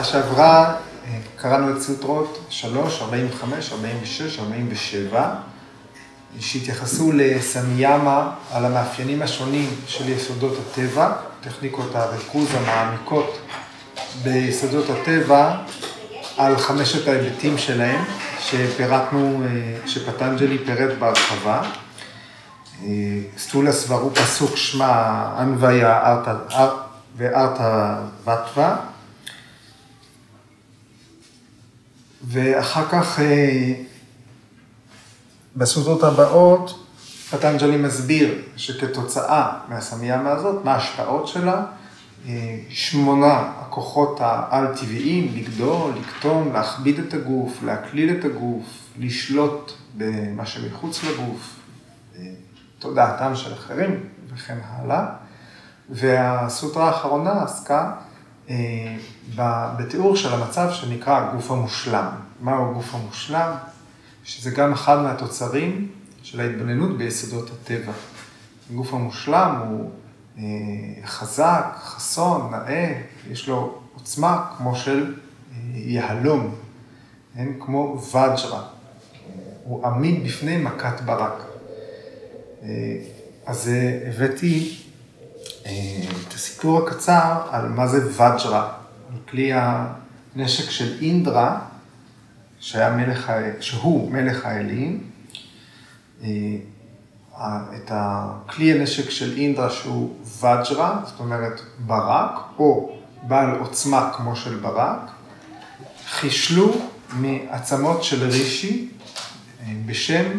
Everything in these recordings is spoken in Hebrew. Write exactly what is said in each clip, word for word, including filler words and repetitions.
בשיחה שעברה קראנו את סוטרות שלוש, ארבעים וחמש, ארבעים ושש, ארבעים ושבע, שהתייחסו לסמיאמה על המאפיינים השונים של יסודות הטבע, טכניקות הריכוז המעמיקות ביסודות הטבע, על חמשת ההיבטים שלהם שפירטנו, שפטנג'לי פירט בהרחבה. סטולה סברופה סוק שמה אנוויה וארתה וטווה. ואחר כך בסודות הבאות פטנג'לי מסביר שכתוצאה מהסמיאמה הזאת, מה ההשפעות שלה, שמונה הכוחות העל-טבעיים, לגדול, לקטון, להכביד את הגוף, להקליל את הגוף, לשלוט במה שמחוץ לגוף, תודעתם של אחרים וכן הלאה. והסוטרה האחרונה עסקה בתיאור של המצב שנקרא הגוף המושלם. מהו הגוף המושלם? שזה גם אחד מהתוצרים של ההתבוננות ביסודות הטבע. הגוף המושלם הוא חזק, חסון, נאה, יש לו עוצמה כמו של יהלום, כמו וג'רה. הוא עמיד בפני מכת ברק. אז הבאתי את הסיפור הקצר על מה זה וג'רה, על כלי הנשק של אינדרה, מלך, שהוא מלך האלים. את הכלי הנשק של אינדרה שהוא וג'רה, זאת אומרת ברק, או בעל עוצמה כמו של ברק, חישלו מעצמות של רישי בשם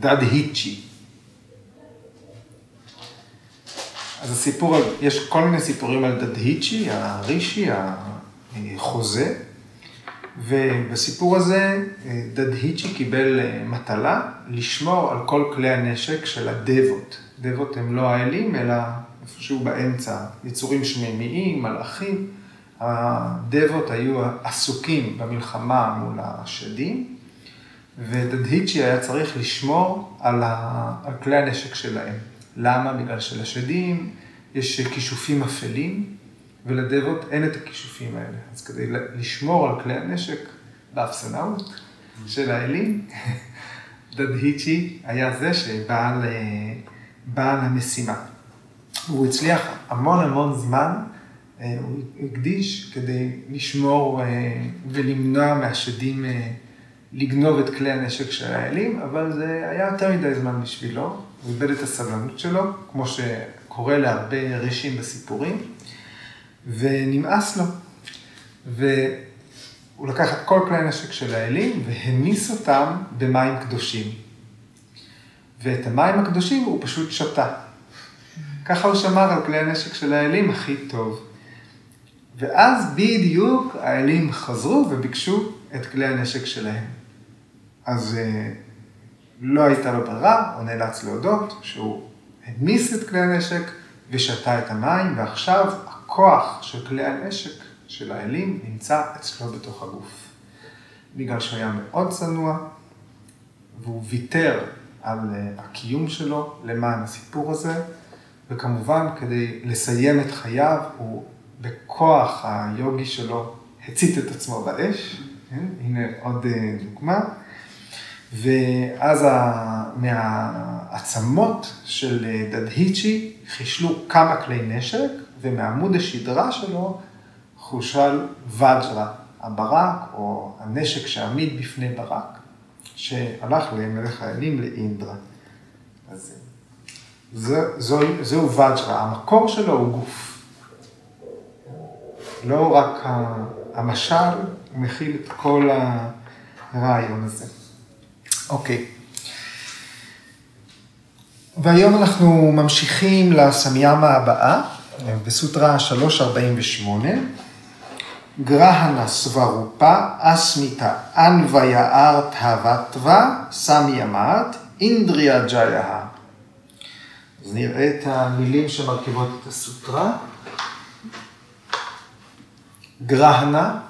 דדהיצ'י. אז הסיפור, יש כל מיני סיפורים על דדהיצ'י, הרישי, החוזה, ובסיפור הזה דדהיצ'י קיבל מטלה לשמור על כל כלי הנשק של הדבות. דבות הם לא האלים, אלא איפשהו באמצע, יצורים שמימיים, מלאכים. הדבות היו עסוקים במלחמה מול השדים, ודדהיצ'י היה צריך לשמור על, ה... על כלי הנשק שלהם. למה? בגלל שלשדים יש כישופים אפלים, ולדבות אין את הכישופים האלה. אז כדי לשמור על כלי הנשק באפסנאות של האלים, דדהיצ'י היה זה שבעל המשימה. הוא הצליח המון המון זמן, הוא הקדיש כדי לשמור ולמנוע מהשדים לגנוב את כלי הנשק של האלים, אבל זה היה יותר מדי זמן בשבילו, הוא איבד את הסבלנות שלו, כמו שקורה להרבה רישים בסיפורים, ונמאס לו. והוא לקח את כל כלי הנשק של האלים והמיס אותם במים קדושים. ואת המים הקדושים הוא פשוט שתה. ככה הוא שמר על כלי הנשק של האלים הכי טוב. ואז בדיוק האלים חזרו וביקשו את כלי הנשק שלהם. אז לא הייתה לו ברירה, הוא נאלץ להודות שהוא המיס את כלי הנשק ושתה את המים, ועכשיו הכוח של כלי הנשק של האלים נמצא אצלו בתוך הגוף. בגלל שהוא היה מאוד צנוע, והוא ויתר על הקיום שלו למען הסיפור הזה, וכמובן כדי לסיים את חייו, הוא בכוח היוגי שלו הצית את עצמו באש, הנה עוד דוגמה, ואז מהעצמות של דדהיצ'י חישלו כמה כלי נשק, ומעמוד השדרה שלו חושל וג'רה, הברק או הנשק שעמיד בפני ברק, שהלך למלך האלים לאינדרה. אז זה, זו, זהו וג'רה, המקור שלו הוא גוף. לא רק המשל, הוא מכיל את כל הרעיון הזה. אוקיי. והיום אנחנו ממשיכים לסמיאמה הבאה, בסוטרה שלוש ארבעים ושמונה. גרהנה סברופה, אסמיתה, אנוויה ארתה וטווה, סמיאמת, אינדריה ג'איה. אז נראה את המילים שמרכיבות את הסוטרה. גרהנה,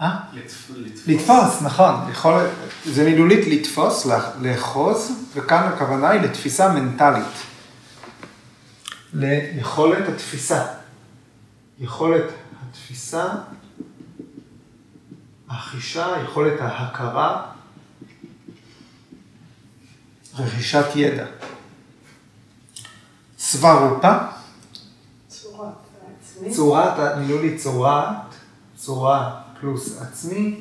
אה? לתפוס. לתפוס, נכון. זה מילולית לתפוס, לאחוז, וכאן הכוונה היא לתפיסה מנטלית. ליכולת התפיסה. יכולת התפיסה, החישה, יכולת ההכרה, רכישת ידע. סברופה, צורת עצמי, צורת, נילולי צורת, צורה פלוס עצמי,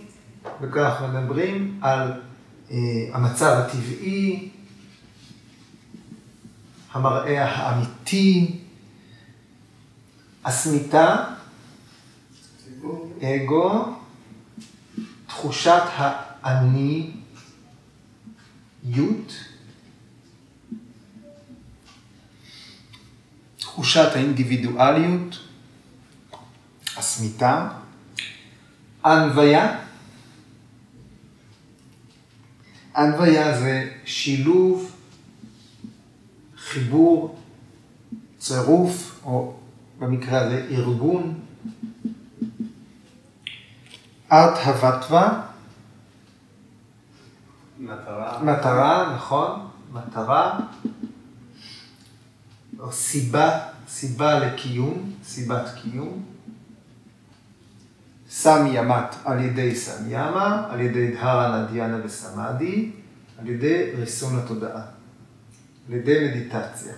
וכך מדברים על אה, המצב הטבעי, המראה האמיתי, אסמיתה, אגו, תחושת האניות, תחושת האינדיבידואליות, אסמיתה, אנוויה. אנוויה זה שילוב, חיבור, צירוף, או במקרה הזה ארגון. ארתא וטווה, מטרה. מטרה, נכון, מטרה. או סיבה, סיבה לקיום, סיבת קיום. סמיימת, על ידי סמיימה, על ידי דהרנה, דיאנה וסמאדי, על ידי ריסון התודעה, על ידי מדיטציה.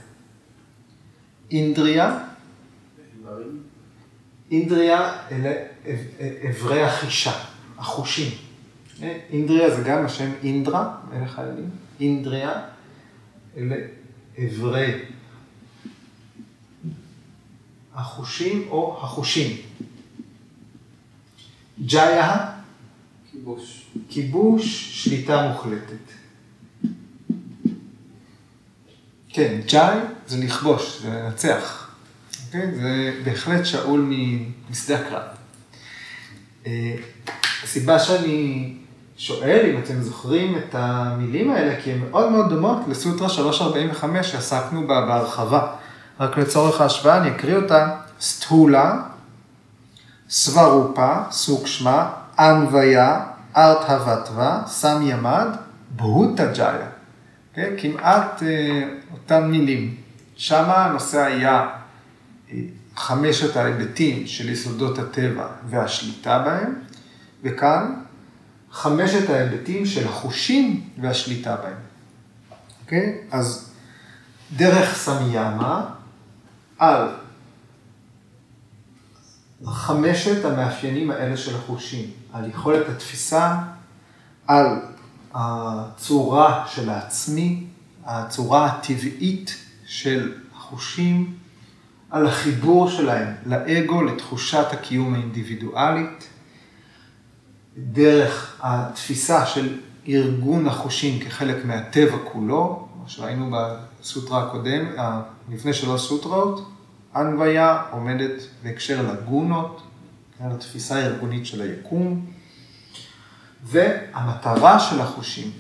אינדריה, אינדריה, אברי החישה, החושים. אינדריה זה גם השם אינדרה, מלך האלים. אינדריה, אלה אברי החושים או החושים. ג'איה, כיבוש, כיבוש, שליטה מוחלטת. כן, ג'אי זה לכבוש, זה לנצח. אוקיי? זה בהחלט שאול משדה הקרב. הסיבה שאני שואל, אם אתם זוכרים את המילים האלה, כי הן מאוד מאוד דומות לסוטרה שלוש ארבעים וחמש שעסקנו בה בהרחבה. רק לצורך ההשוואה אני אקריא אותה. סטולה, סברופה, סוג שמה, אנוויה, ארתא וטווה, סמיימד, בהוטה ג'איה. כן? כמעט אה, אותן מילים. שמה הנושא היה אה, חמשת ההיבטים של יסודות הטבע והשליטה בהם, וכאן חמשת ההיבטים של החושים והשליטה בהם. אוקיי? Okay? אז דרך סמיימה על חמשת המאפיינים האלה של החושים, על יכולת התפיסה, על הצורה של העצמי, הצורה הטבעית של החושים, על החיבור שלהם לאגו, לתחושת הקיום האינדיבידואלית, דרך התפיסה של ארגון החושים כחלק מהטבע כולו, מה שראינו בסוטרה הקודם, לפני שלוש סוטרות, אנוויה עומדת בהקשר לגונות, לתפיסה הארגונית של היקום, והמטרה של החושים,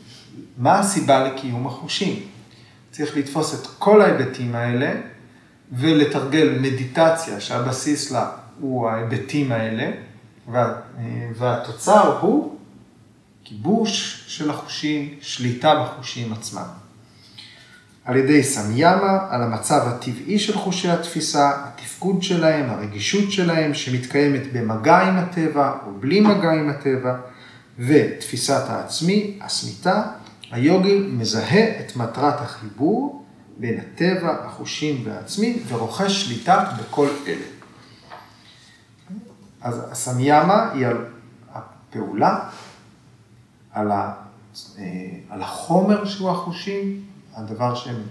מה הסיבה לקיום החושים? צריך לתפוס את כל ההיבטים האלה, ולתרגל מדיטציה שהבסיס לה הוא ההיבטים האלה, וה, והתוצר הוא כיבוש של החושים, שליטה בחושים עצמם. על ידי סמיימה, על המצב הטבעי של חושי התפיסה, התפקוד שלהם, הרגישות שלהם, שמתקיימת במגע עם הטבע או בלי מגע עם הטבע, ותפיסת העצמי, הסמיתה, היוגי מזהה את מטרת החיבור בין הטבע, החושים והעצמי, ורוכש שליטה בכל אלה. אז הסמיימה היא על הפעולה, על, ה, על החומר שהוא החושים, הדבר שהם,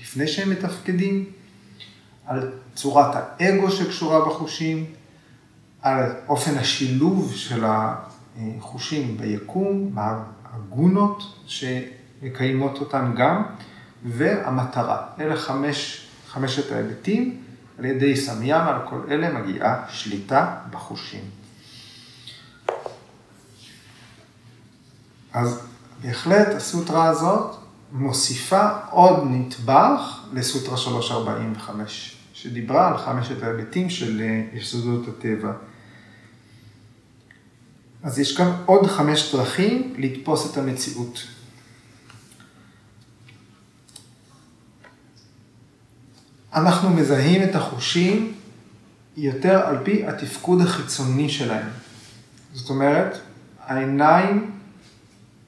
לפני שהם מתפקדים, על צורת האגו שקשורה בחושים, על אופן השילוב של החושים ביקום, הגונות שמקיימות אותם גם, והמטרה. אלה חמש, חמשת ההיבטים, על ידי סמיימה, על כל אלה מגיעה שליטה בחושים. אז בהחלט הסוטרה הזאת מוסיפה עוד נטבח לסוטרה שלוש ארבעים וחמש, שדיברה על חמשת ההיבטים של יסודות הטבע. אז יש כאן עוד חמש דרכים לתפוס את המציאות. אנחנו מזהים את החושים יותר על פי התפקוד החיצוני שלהם. זאת אומרת, העיניים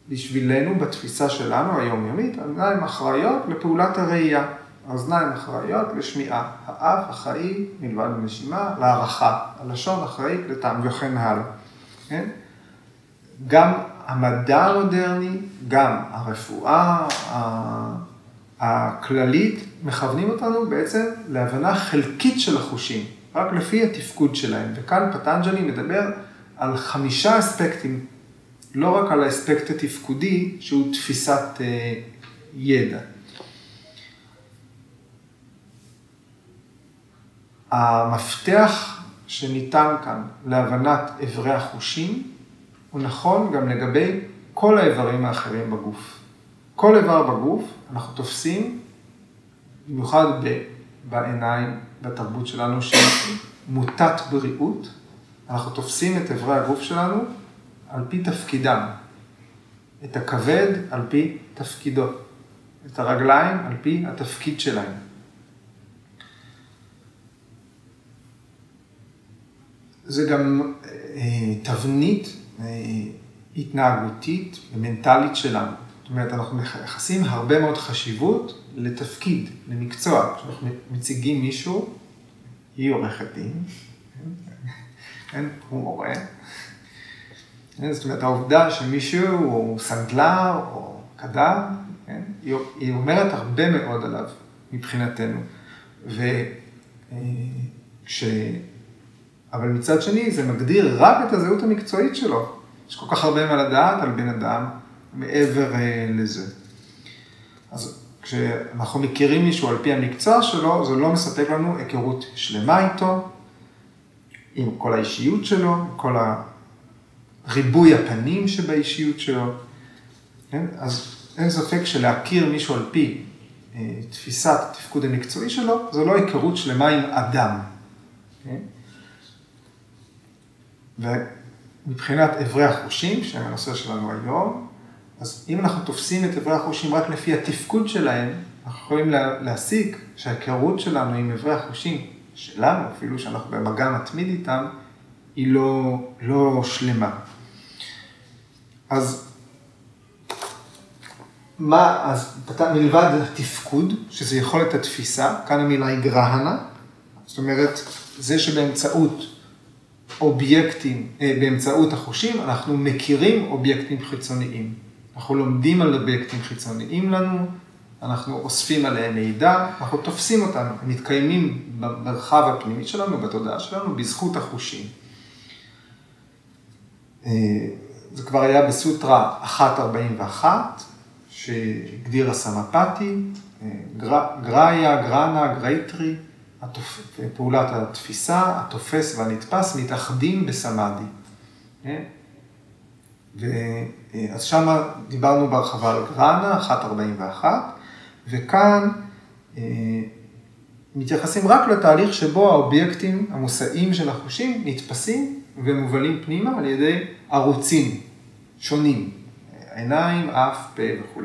בשבילנו, בתפיסה שלנו היומיומית, העיניים אחראיות לפעולת הראייה, האוזניים אחראיות לשמיעה, האף אחראי מלבד לנשימה, להערכה, הלשון אחראית לטעם וכן הלאה. כן? גם המדע המודרני, גם הרפואה הכללית, מכוונים אותנו בעצם להבנה חלקית של החושים, רק לפי התפקוד שלהם. וכאן פטנג'לי מדבר על חמישה אספקטים, לא רק על האספקט התפקודי, שהוא תפיסת ידע. המפתח שניתן כאן להבנת עברי החושים, הוא נכון גם לגבי כל האיברים האחרים בגוף. כל איבר בגוף אנחנו תופסים, במיוחד בעיניים, בתרבות שלנו שמוטת בריאות, אנחנו תופסים את איברי הגוף שלנו על פי תפקידם, את הכבד על פי תפקידו, את הרגליים על פי התפקיד שלהם. זה גם אה, תבנית אה, התנהגותית ומנטלית שלנו. זאת אומרת, אנחנו מייחסים הרבה מאוד חשיבות לתפקיד, למקצוע. כשאנחנו מציגים מישהו, היא עורכת דין, הוא מורה. זאת אומרת, העובדה שמישהו הוא סנדלר או קדר, היא אומרת הרבה מאוד עליו מבחינתנו. וכש... אבל מצד שני, זה מגדיר רק את הזהות המקצועית שלו. יש כל כך הרבה מה לדעת על בן אדם מעבר לזה. אז כשאנחנו מכירים מישהו על פי המקצוע שלו, זה לא מספק לנו היכרות שלמה איתו, עם כל האישיות שלו, כל הריבוי הפנים שבאישיות שלו. אז אין ספק שלהכיר מישהו על פי תפיסת התפקוד המקצועי שלו, זה לא היכרות שלמה עם אדם. ומבחינת עברי החושים, שהם הנושא שלנו היום, אז אם אנחנו תופסים את עברי החושים רק לפי התפקוד שלהם, אנחנו יכולים להסיק שההיכרות שלנו עם עברי החושים שלנו, אפילו שאנחנו במגע מתמיד איתם, היא לא, לא שלמה. אז, מה, אז מלבד התפקוד, שזה יכולת התפיסה, כאן המילה היא גרהנה, זאת אומרת, זה שבאמצעות אובייקטים, באמצעות החושים, אנחנו מכירים אובייקטים חיצוניים. אנחנו לומדים על אובייקטים חיצוניים לנו, אנחנו אוספים עליהם מידע, אנחנו תופסים אותנו, הם מתקיימים במרחב הפנימי שלנו, בתודעה שלנו, בזכות החושים. זה כבר היה בסוטרה אחת ארבעים ואחת, שהגדיר הסמפתי, גריה, גרנה, גרייטרי, פעולת התפיסה, התופס והנתפס, מתאחדים בסמאדי. אז שם דיברנו בהרחבה על גרהנה, אחת ארבעים ואחת, וכאן מתייחסים רק לתהליך שבו האובייקטים המוסעים של החושים נתפסים ומובלים פנימה על ידי ערוצים שונים, עיניים, אף, פה וכו'.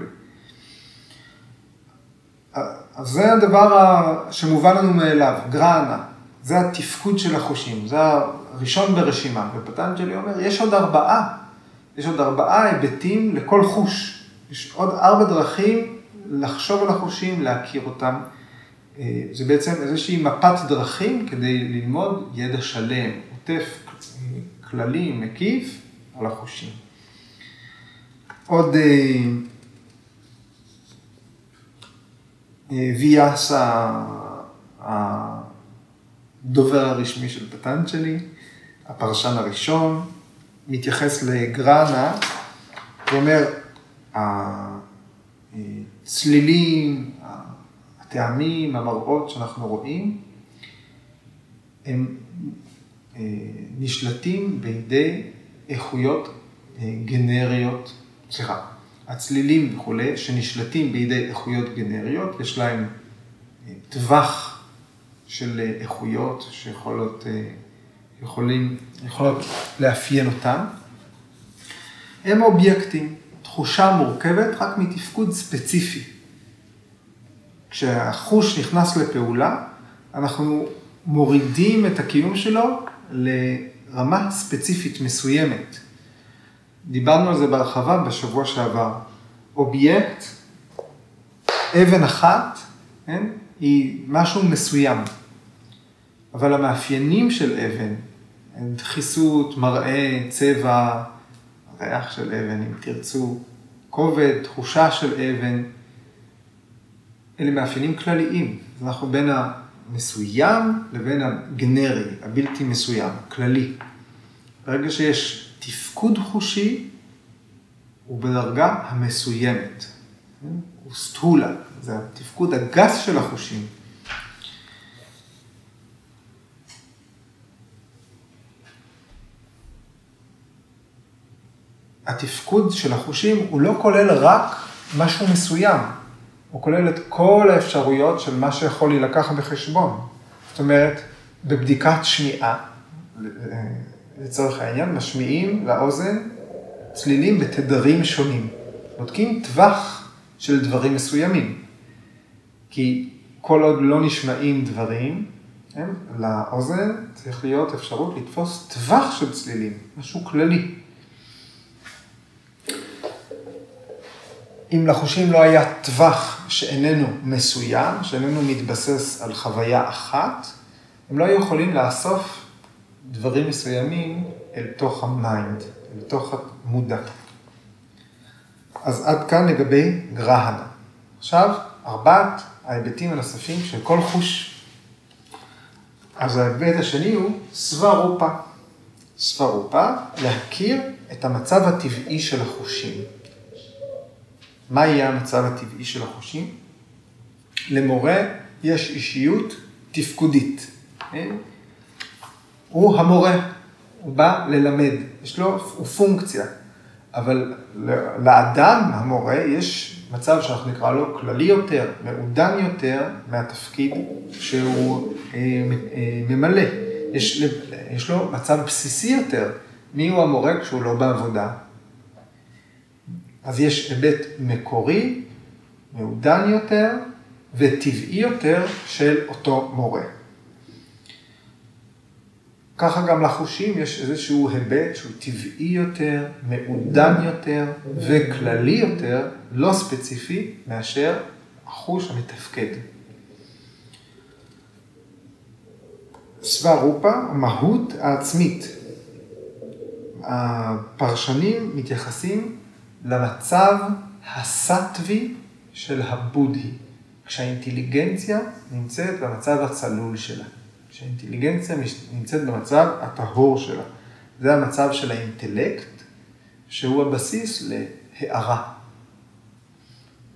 אז זה הדבר שמובן לנו מאליו, גרהנה, זה התפקוד של החושים, זה הראשון ברשימה, ופטנג'לי אומר, יש עוד ארבעה, יש עוד ארבעה היבטים לכל חוש, יש עוד ארבע דרכים לחשוב על החושים, להכיר אותם, זה בעצם איזושהי מפת דרכים כדי ללמוד ידע שלם, עוטף, כללי, מקיף, על החושים. עוד... ויאסה, הדובר הרשמי של פטנג'לי, הפרשן הראשון, מתייחס לגרהנה, ואומר, הצלילים, הטעמים, המראות שאנחנו רואים, הם נשלטים בידי איכויות גנריות, סליחה, הצלילים וכו', שנשלטים בידי איכויות גנריות, יש להם טווח של איכויות שיכולות יכולים, יכולות לאפיין אותם. הם אובייקטים, תחושה מורכבת רק מתפקוד ספציפי. כשהחוש נכנס לפעולה, אנחנו מורידים את הקיום שלו לרמה ספציפית מסוימת. דיברנו על זה בהרחבה בשבוע שעבר. אובייקט, אבן אחת, אין? היא משהו מסוים. אבל המאפיינים של אבן, דחיסות, מראה, צבע, ריח של אבן, אם תרצו, כובד, תחושה של אבן, אלה מאפיינים כלליים. אנחנו בין המסוים לבין הגנרי, הבלתי מסוים, כללי. ברגע שיש תפקוד חושי, הוא בדרגה המסוימת. הוא סטולה, זה התפקוד הגס של החושים. התפקוד של החושים הוא לא כולל רק משהו מסוים. הוא כולל את כל האפשרויות של מה שיכול להילקח בחשבון. זאת אומרת, בבדיקת שמיעה, לצורך העניין, משמיעים לאוזן צלילים בתדרים שונים. בודקים טווח של דברים מסוימים. כי כל עוד לא נשמעים דברים, הם, לאוזן צריך להיות אפשרות לתפוס טווח של צלילים, משהו כללי. אם לחושים לא היה טווח שאיננו מסוים, שאיננו מתבסס על חוויה אחת, הם לא יכולים לאסוף דברים מסוימים אל תוך המיינד, אל תוך המודע. אז עד כאן לגבי גרהנה. עכשיו, ארבעת ההיבטים הנוספים של כל חוש. אז ההיבט השני הוא סברופה. סברופה, להכיר את המצב הטבעי של החושים. מה יהיה המצב הטבעי של החושים? למורה יש אישיות תפקודית. הוא המורה, הוא בא ללמד, יש לו, הוא פונקציה. אבל לאדם, המורה, יש מצב שאנחנו נקרא לו כללי יותר, מעודן יותר מהתפקיד שהוא ממלא. יש, יש לו מצב בסיסי יותר, מי הוא המורה כשהוא לא בעבודה. אז יש היבט מקורי, מעודן יותר וטבעי יותר של אותו מורה. ככה גם לחושים יש איזשהו היבט שהוא טבעי יותר, מעודן יותר וכללי יותר, לא ספציפי, מאשר החוש המתפקד. סברופה, המהות העצמית. הפרשנים מתייחסים למצב הסטווי של הבודהי, כשהאינטליגנציה נמצאת במצב הצלול שלה, כשהאינטליגנציה נמצאת במצב הטהור שלה. זה המצב של האינטלקט, שהוא הבסיס להערה.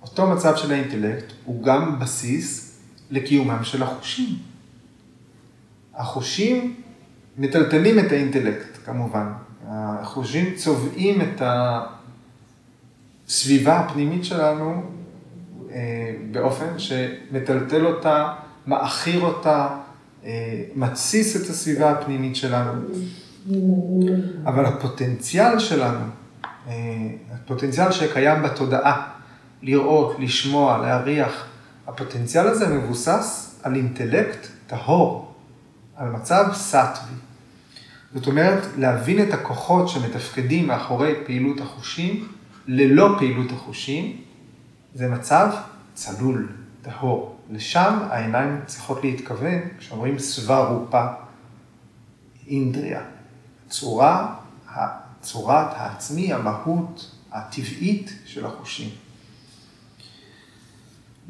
אותו מצב של האינטלקט הוא גם בסיס לקיומם של החושים. החושים מטלטלים את האינטלקט, כמובן. החושים צובעים את ה... סביבה הפנימית שלנו באופן שמטלטל אותה, מאחיר אותה, מתסיס את הסביבה הפנימית שלנו. אבל הפוטנציאל שלנו, הפוטנציאל שקיים בתודעה, לראות, לשמוע, להריח, הפוטנציאל הזה מבוסס על אינטלקט טהור, על מצב סטווי. זאת אומרת, להבין את הכוחות שמתפקדים מאחורי פעילות החושים, ללא פעילות החושים, זה מצב צלול, טהור. לשם העיניים צריכות להתכוון, כשאומרים סברופה, אינדריה. צורה, צורת העצמי, המהות הטבעית של החושים.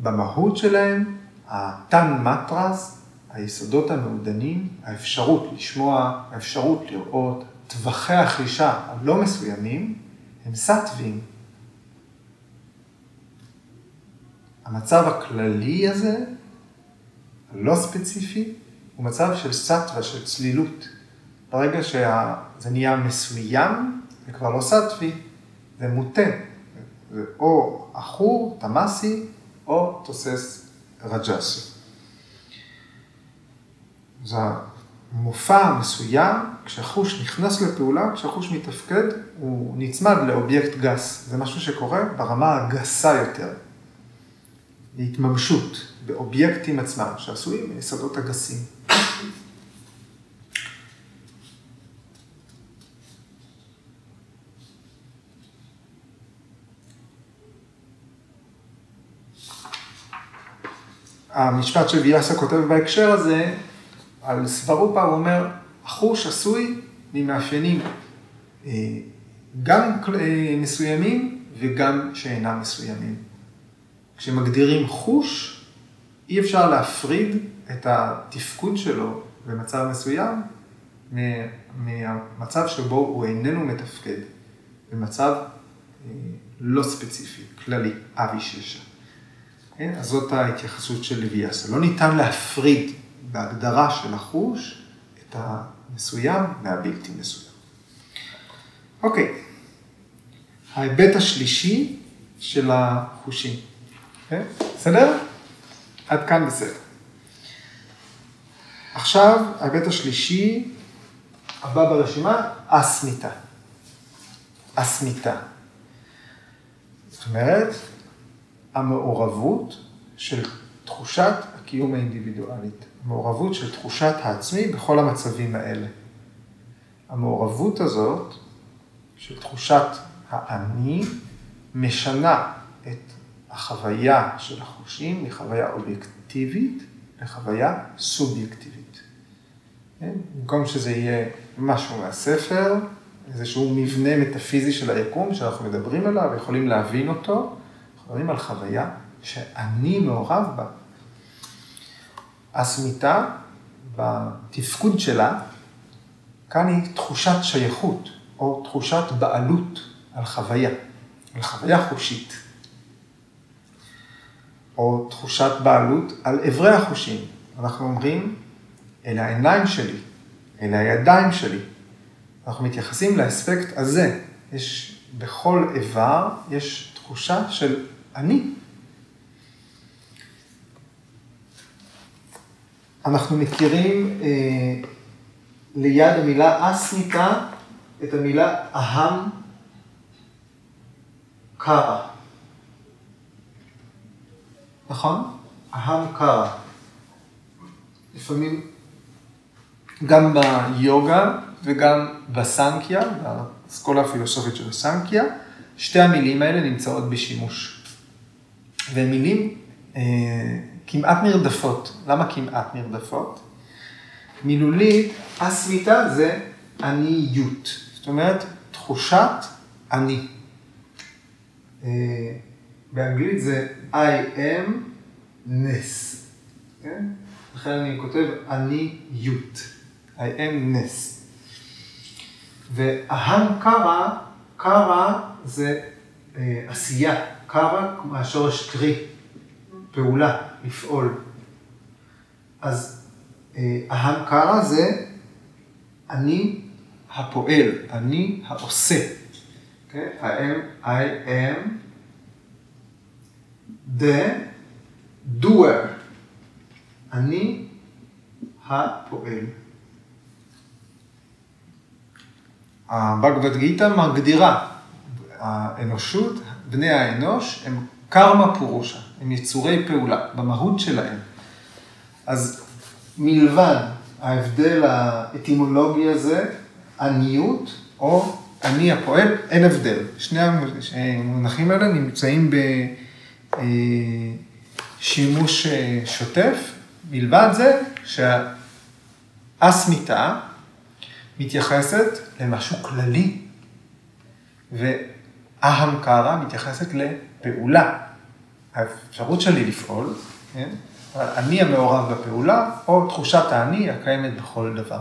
במהות שלהם, התנמטרס, היסודות המעודנים, האפשרות לשמוע, האפשרות לראות, טווחי החלישה הלא מסוימים, הם סטווים. המצב הכללי הזה, הלא ספציפי, הוא מצב של סטווה, של צלילות. ברגע שזה נהיה מסוים, זה כבר לא סטווי, זה מוטה. זה או אחור, תמאסי, או תוסס רג'סי. זה מופע מסוים, כשהחוש נכנס לפעולה, כשהחוש מתפקד, הוא נצמד לאובייקט גס. זה משהו שקורה ברמה הגסה יותר. להתממשות באובייקטים עצמם, שעשויים מיסודות הגסים. המשפט של ויאסה כותב בהקשר הזה, על סברופה הוא אומר, החוש עשוי ממאפיינים גם מסוימים וגם שאינם מסוימים. כשמגדירים חוש, אי אפשר להפריד את התפקוד שלו במצב מסוים מהמצב שבו הוא איננו מתפקד, במצב לא ספציפי, כללי, אבי ששה. כן? אז זאת ההתייחסות של ויאסה. לא ניתן להפריד בהגדרה של החוש את המסוים מהבלתי מסוים. אוקיי. ההיבט השלישי של החושים. אוקיי? בסדר? עד כאן בסדר. עכשיו ההיבט השלישי הבא ברשימה, אסמיתה. אסמיתה. זאת אומרת, המעורבות של תחושת הקיום האינדיבידואלית, המעורבות של תחושת העצמי בכל המצבים האלה. המעורבות הזאת של תחושת האני משנה את החוויה של החושים מחוויה אובייקטיבית לחוויה סובייקטיבית. במקום שזה יהיה משהו מהספר, איזשהו מבנה מטאפיזי של היקום שאנחנו מדברים עליו ויכולים להבין אותו, מדברים על חוויה שאני מעורב בה. הסמיתה, בתפקוד שלה, כאן היא תחושת שייכות, או תחושת בעלות על חוויה, על חוויה חושית. או תחושת בעלות על עברי החושים. אנחנו אומרים, אל העיניים שלי, אל הידיים שלי. אנחנו מתייחסים לאספקט הזה. יש בכל עבר, יש תחושה של אני. אנחנו מכירים אה, ליד המילה אסמיתה את המילה אהם קרה. נכון? אהם קרה. לפעמים גם ביוגה וגם בסנקיה, באסכולה הפילוסופית של הסנקיה, שתי המילים האלה נמצאות בשימוש. והן מילים אה, כמעט נרדפות. למה כמעט נרדפות? מילולית, אסמיתה זה עניות. זאת אומרת, תחושת אני. אה, באנגלית זה I am ness. כן? לכן אני כותב עניות. I am ness. וההמקרה, קרה, זה אה, עשייה, קרה, מהשורש קרי, פעולה, לפעול. אז אה, אהם קרה זה אני הפועל, אני העושה. Okay? I am, I am the doer, אני הפועל. הבגבד גיטה מגדירה, האנושות, בני האנוש, הם קרמה פורושה, הם יצורי פעולה, במהות שלהם. אז מלבד ההבדל האטימולוגי הזה, עניות או אני הפועל, אין הבדל. שני המונחים האלה נמצאים בשימוש שוטף, מלבד זה שהאסמיתה מתייחסת למשהו כללי, וההמקרה מתייחסת לפעולה. האפשרות שלי לפעול, כן? אני המעורב בפעולה, או תחושת האני הקיימת בכל דבר.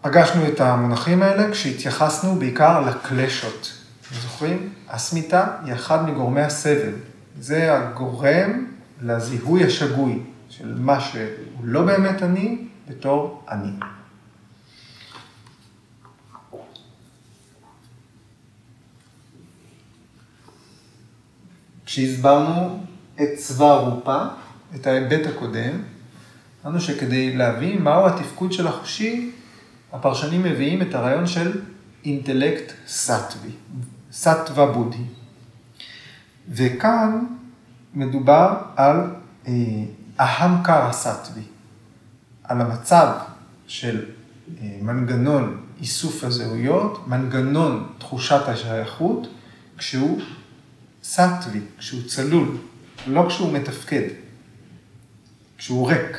פגשנו את המונחים האלה כשהתייחסנו בעיקר לקלשות. זוכרים? הסמיתה היא אחד מגורמי הסבל. זה הגורם לזיהוי השגוי של מה שהוא לא באמת אני, בתור אני. כשהסברנו את סוורופה, את ההיבט הקודם, אמרנו שכדי להבין מהו התפקוד של החושי, הפרשנים מביאים את הרעיון של אינטלקט סטבי. סטווה בודי. וכאן מדובר על אה, אהמקרה סטווי, על המצב של אה, מנגנון איסוף הזהויות, מנגנון תחושת השייכות, כשהוא סטווי, כשהוא צלול, לא כשהוא מתפקד, כשהוא ריק.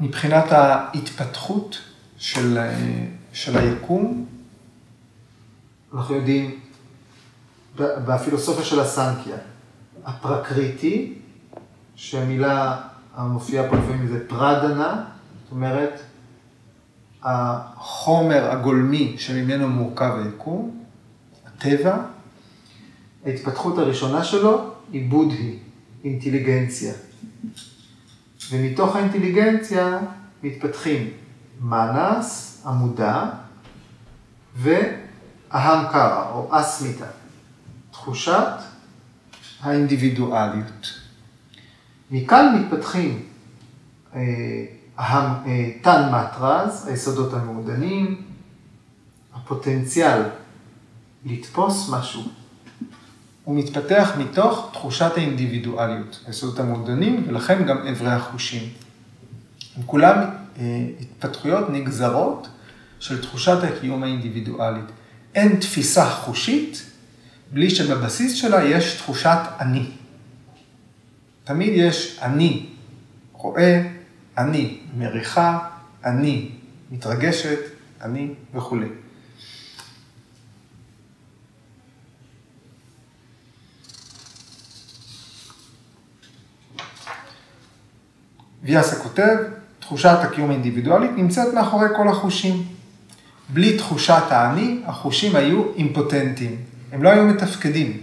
מבחינת ההתפתחות של, של היקום, אנחנו יודעים, בפילוסופיה של הסנקיה, הפרקריטי, שהמילה המופיעה פה לפעמים זה פרדנה, זאת אומרת, החומר הגולמי שממנו מורכב היקום, הטבע, ההתפתחות הראשונה שלו היא בודהי, אינטליגנציה. ומתוך האינטליגנציה מתפתחים מנס, המודע, ואהמקרה או אסמיתה, תחושת האינדיבידואליות. מכאן מתפתחים תנמטרז, היסודות המעודנים, הפוטנציאל לתפוס משהו. הוא מתפתח מתוך תחושת האינדיבידואליות, היסודות המעודנים, ולכן גם עברי החושים. הם כולם התפתחויות נגזרות של תחושת הקיום האינדיבידואלית. אין תפיסה חושית בלי שבבסיס שלה יש תחושת אני. תמיד יש אני רואה, אני מריחה, אני מתרגשת, אני וכו'. ויאסה כותב, תחושת הקיום האינדיבידואלית נמצאת מאחורי כל החושים. בלי תחושת האני, החושים היו אימפוטנטים, הם לא היו מתפקדים.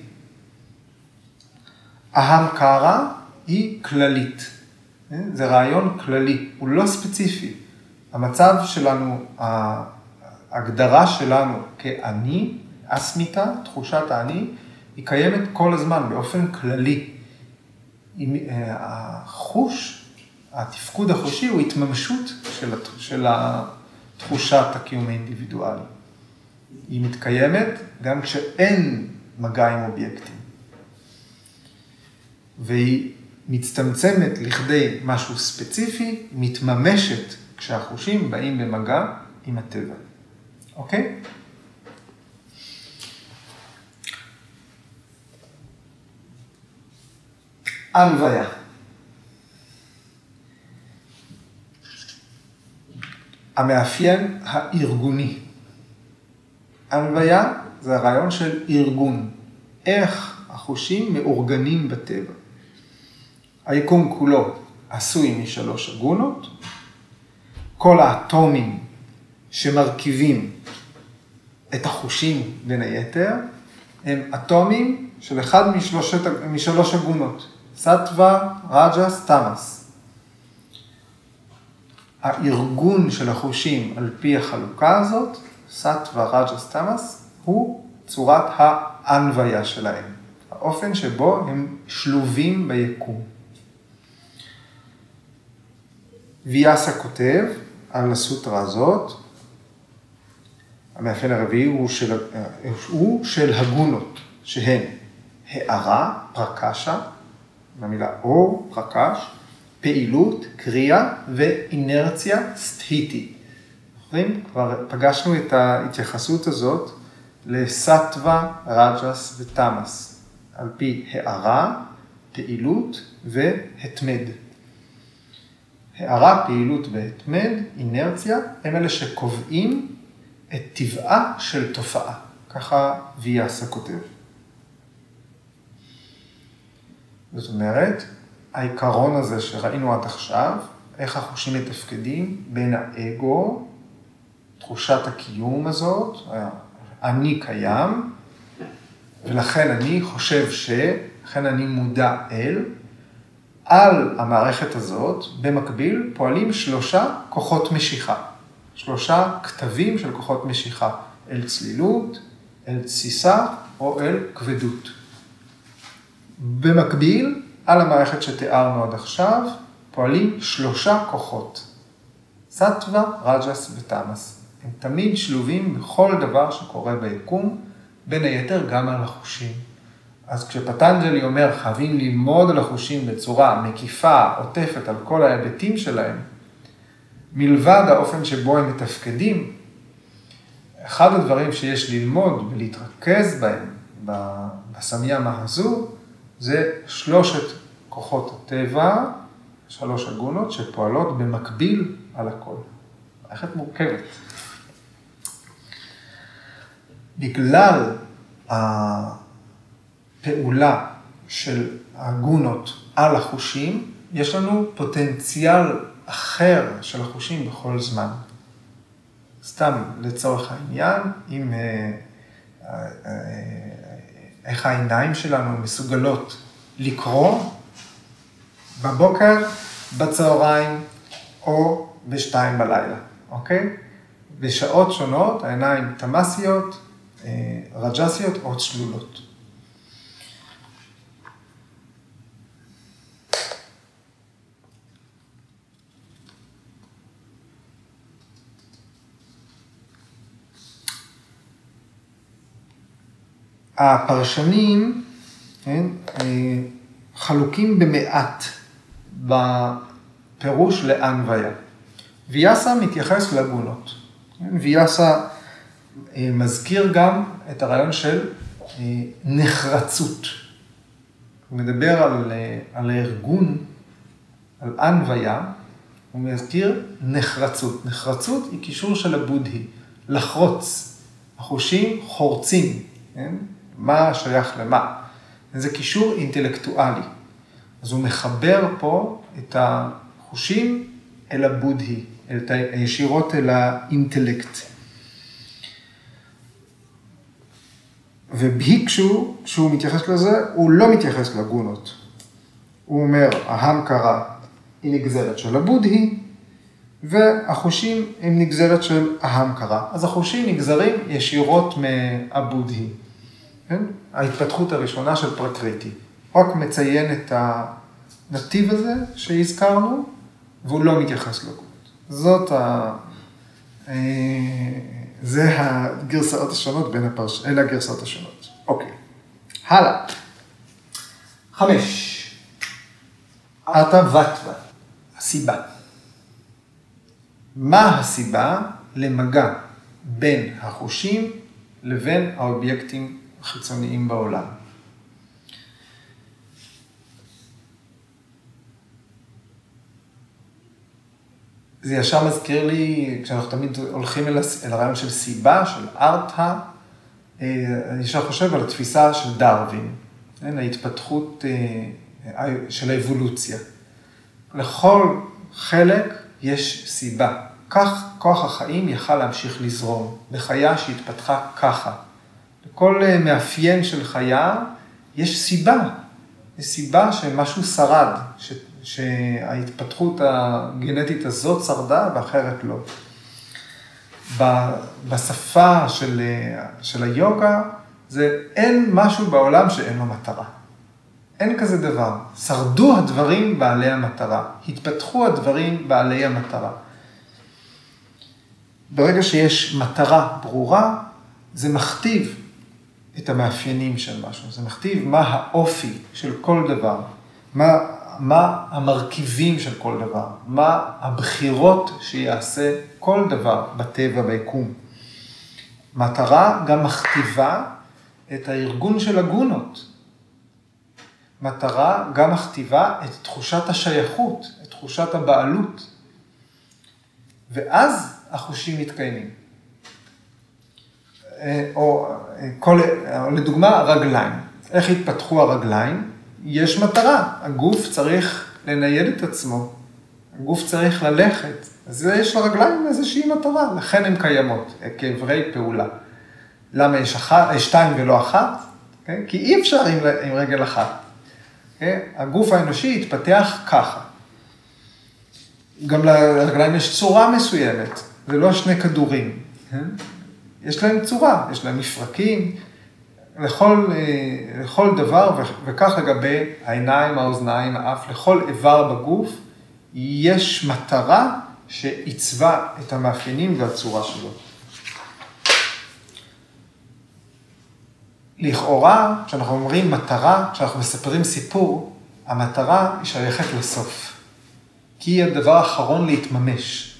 אהמקרה היא כללית. זה רעיון כללי, הוא לא ספציפי. המצב שלנו, ההגדרה שלנו כאני, אסמיתה, תחושת האני, היא קיימת כל הזמן באופן כללי. החוש, התפקוד החושי הוא התממשות של תחושת הקיום האינדיבידואלי. היא מתקיימת גם כשאין מגע עם אובייקטים. והיא מצטמצמת לכדי משהו ספציפי, מתממשת כשהחושים באים במגע עם הטבע. אוקיי? אנוויה. המאפיין הארגוני. אנוויה זה הרעיון של ארגון. איך החושים מאורגנים בטבע. היקום כולו עשוי משלוש הגונות, כל האטומים שמרכיבים את החושים בין היתר, הם אטומים של אחד משלושת, משלוש הגונות, סטווה, רג'ס, תמאס. הארגון של החושים על פי החלוקה הזאת, סטווה, רג'ס, תמאס, הוא צורת האנוויה שלהם, האופן שבו הם שלובים ביקום. ויאסה כותב על הסוטרה הזאת, המאפיין הרביעי הוא של, הוא של הגונות, שהן הערה, פרקשה, במילה אור, פרקש, פעילות, קריאה ואינרציה סטהיטי. כבר פגשנו את ההתייחסות הזאת לסטווה, רג'ס ותמאס, על פי הערה, פעילות והתמד. הערה, פעילות והתמד, אינרציה, הם אלה שקובעים את טבעה של תופעה. ככה ויאסה כותב. זאת אומרת, העיקרון הזה שראינו עד עכשיו, איך החושים מתפקדים בין האגו, תחושת הקיום הזאת, אני קיים, ולכן אני חושב ש, לכן אני מודע אל, על המערכת הזאת, במקביל, פועלים שלושה כוחות משיכה. שלושה כתבים של כוחות משיכה, אל צלילות, אל תסיסה או אל כבדות. במקביל, על המערכת שתיארנו עד עכשיו, פועלים שלושה כוחות. סטווה, רג'ס ותמאס. הם תמיד שלובים בכל דבר שקורה ביקום, בין היתר גם על החושים. אז כשפטנג'לי אומר, חייבים ללמוד על החושים בצורה מקיפה, עוטפת על כל ההיבטים שלהם, מלבד האופן שבו הם מתפקדים, אחד הדברים שיש ללמוד ולהתרכז בהם, בסמיימה הזו, זה שלושת כוחות הטבע, שלוש הגונות שפועלות במקביל על הכל. מערכת מורכבת. בגלל הפעולה של הגונות על החושים, יש לנו פוטנציאל אחר של החושים בכל זמן. סתם לצורך העניין, אם איך העיניים שלנו מסוגלות לקרוא בבוקר, בצהריים או בשתיים בלילה, אוקיי? בשעות שונות, העיניים תמאסיות, רג'סיות או שלולות. הפרשנים, כן, חלוקים במעט בפירוש לאנוויה. ויאסה מתייחס לגונות. ויאסה מזכיר גם את הרעיון של נחרצות. הוא מדבר על, על הארגון, על אנוויה, הוא מזכיר נחרצות. נחרצות היא קישור של הבודהי, לחרוץ, החושים חורצים, כן? מה שייך למה. זה קישור אינטלקטואלי. אז הוא מחבר פה את החושים אל הבודהי, את הישירות אל האינטלקט. ובהיקשו, כשהוא מתייחס לזה, הוא לא מתייחס לגונות. הוא אומר, ההמקרה היא נגזרת של הבודהי, והחושים הם נגזרת של ההמקרה. אז החושים נגזרים ישירות מהבודהי. כן? ההתפתחות הראשונה של פרקריטי. רק מציין את הנתיב הזה שהזכרנו, והוא לא מתייחס לגונות. זאת ה... זה הגרסאות השונות בין הפרש... אלה הגרסאות השונות. אוקיי. הלאה. חמש. ארתא וטווה. הסיבה. מה הסיבה למגע בין החושים לבין האובייקטים החיצוניים בעולם? זה ישר מזכיר לי, כשאנחנו תמיד הולכים אל, אל הרעיון של סיבה, של ארתא, אני ישר חושב על התפיסה של דרווין, ההתפתחות של האבולוציה. לכל חלק יש סיבה. כך כוח החיים יכל להמשיך לזרום, בחיה שהתפתחה ככה. לכל מאפיין של חיה יש סיבה. יש סיבה שמשהו שרד, ש... שההתפתחות הגנטית הזאת שרדה ואחרת לא. בשפה של, של היוגה, זה אין משהו בעולם שאין לו מטרה. אין כזה דבר. שרדו הדברים בעלי המטרה. התפתחו הדברים בעלי המטרה. ברגע שיש מטרה ברורה, זה מכתיב את המאפיינים של משהו. זה מכתיב מה האופי של כל דבר. מה... מה המרכיבים של כל דבר, מה הבחירות שיעשה כל דבר בטבע, ביקום. מטרה גם מכתיבה את הארגון של הגונות. מטרה גם מכתיבה את תחושת השייכות, את תחושת הבעלות. ואז החושים מתקיימים. או כל, לדוגמה, הרגליים. איך התפתחו הרגליים? יש מטרה, הגוף צריך לנייד את עצמו, הגוף צריך ללכת, אז יש לרגליים איזושהי מטרה, לכן הן קיימות, כאברי פעולה. למה יש אחת, שתיים ולא אחת? כי אי אפשר עם, עם רגל אחת. הגוף האנושי התפתח ככה. גם לרגליים יש צורה מסוימת, זה לא שני כדורים. יש להם צורה, יש להם מפרקים, לכל, לכל דבר, וכך לגבי העיניים, האוזניים, האף, לכל איבר בגוף, יש מטרה שעיצבה את המאפיינים והצורה שלו. לכאורה, כשאנחנו אומרים מטרה, כשאנחנו מספרים סיפור, המטרה היא שייכת לסוף, כי היא הדבר האחרון להתממש.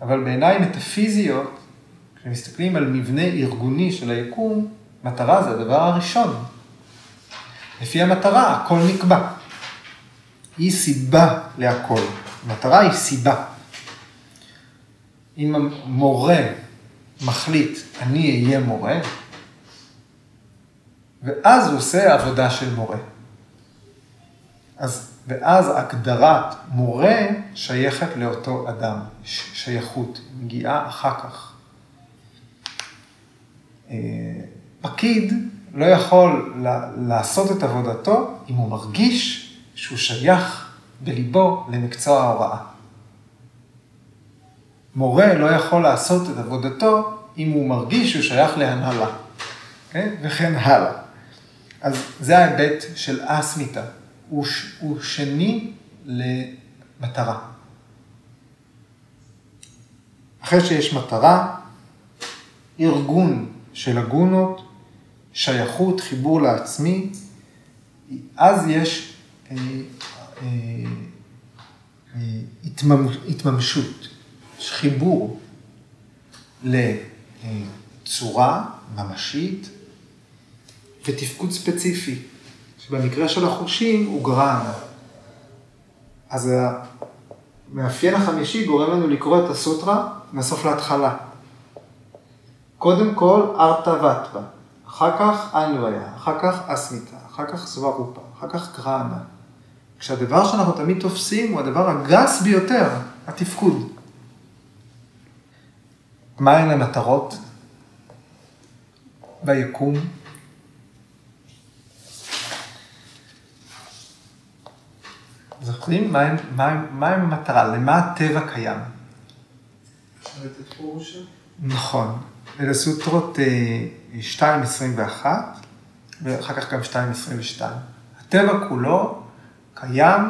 אבל בעיניים מטאפיזיות, כשמסתכלים על מבנה ארגוני של היקום, מטרה זה הדבר הראשון. לפי המטרה, הכל נקבע. היא סיבה להכל. המטרה היא סיבה. אם המורה מחליט, אני אהיה מורה, ואז הוא עושה עבודה של מורה. אז, ואז הגדרת מורה שייכת לאותו אדם. שייכות, מגיעה אחר כך. פקיד לא יכול לעשות את עבודתו אם הוא מרגיש שהוא שייך בליבו למקצוע ההוראה. מורה לא יכול לעשות את עבודתו אם הוא מרגיש שהוא שייך להנהלה, וכן הלאה. אז זה ההיבט של אסמיתה, הוא, הוא שני למטרה. אחרי שיש מטרה, ארגון של הגונות, שייכות, חיבור לעצמי, אז יש אה, אה, אה, התממש, התממשות, חיבור לצורה ממשית ותפקוד ספציפי, שבמקרה של החושים הוא גרענה. אז המאפיין החמישי גורם לנו לקרוא את הסוטרה מהסוף להתחלה. קודם כל, ארתה וטבה, אחר כך אנוויה, אחר כך אסמיתה, אחר כך סוורופה, אחר כך גרהנה. כשהדבר שאנחנו תמיד תופסים הוא הדבר הגס ביותר, התפקוד. מה הן המטרות ביקום? זוכרים? מה הן המטרה? למה הטבע קיים? נכון. אלה סוטרות שתיים עשרים ואחת, ואחר כך גם שתיים עשרים ושתיים. הטבע כולו קיים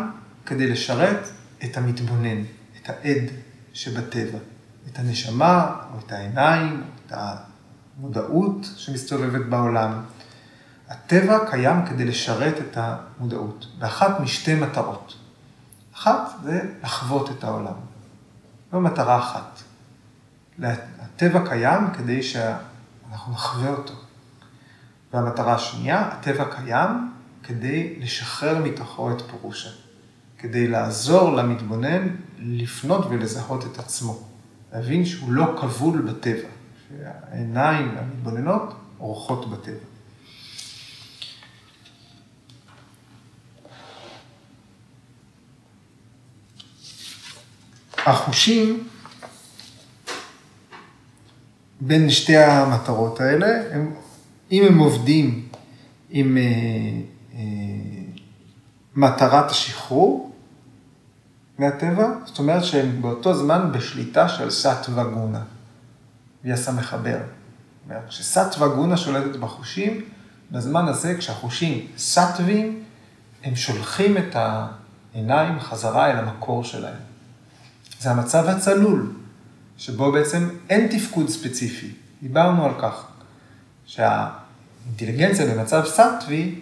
כדי לשרת את המתבונן, את העד שבטבע, את הנשמה, או את העיניים, את המודעות שמסתובבת בעולם. הטבע קיים כדי לשרת את המודעות, באחת משתי מטרות. אחת זה לחוות את העולם, זו מטרה אחת. הטבע קיים כדי שאנחנו נחווה אותו. והמטרה השנייה, הטבע קיים כדי לשחרר מתוכו את פירושה, כדי לעזור למתבונן לפנות ולזהות את עצמו, להבין שהוא לא כבול בטבע, שהעיניים המתבוננות אורחות בטבע. החושים בין שתי המטרות האלה, הם, אם הם עובדים עם אה, אה, מטרת השחרור מהטבע, זאת אומרת שהם באותו זמן בשליטה של סטווה גונה. ויאסה מחבר. כשסטווה גונה שולטת בחושים, בזמן הזה כשהחושים סטווים, הם שולחים את העיניים חזרה אל המקור שלהם. זה המצב הצלול. שבו בעצם אין תפקוד ספציפי. דיברנו על כך שהאינטליגנציה במצב סטווי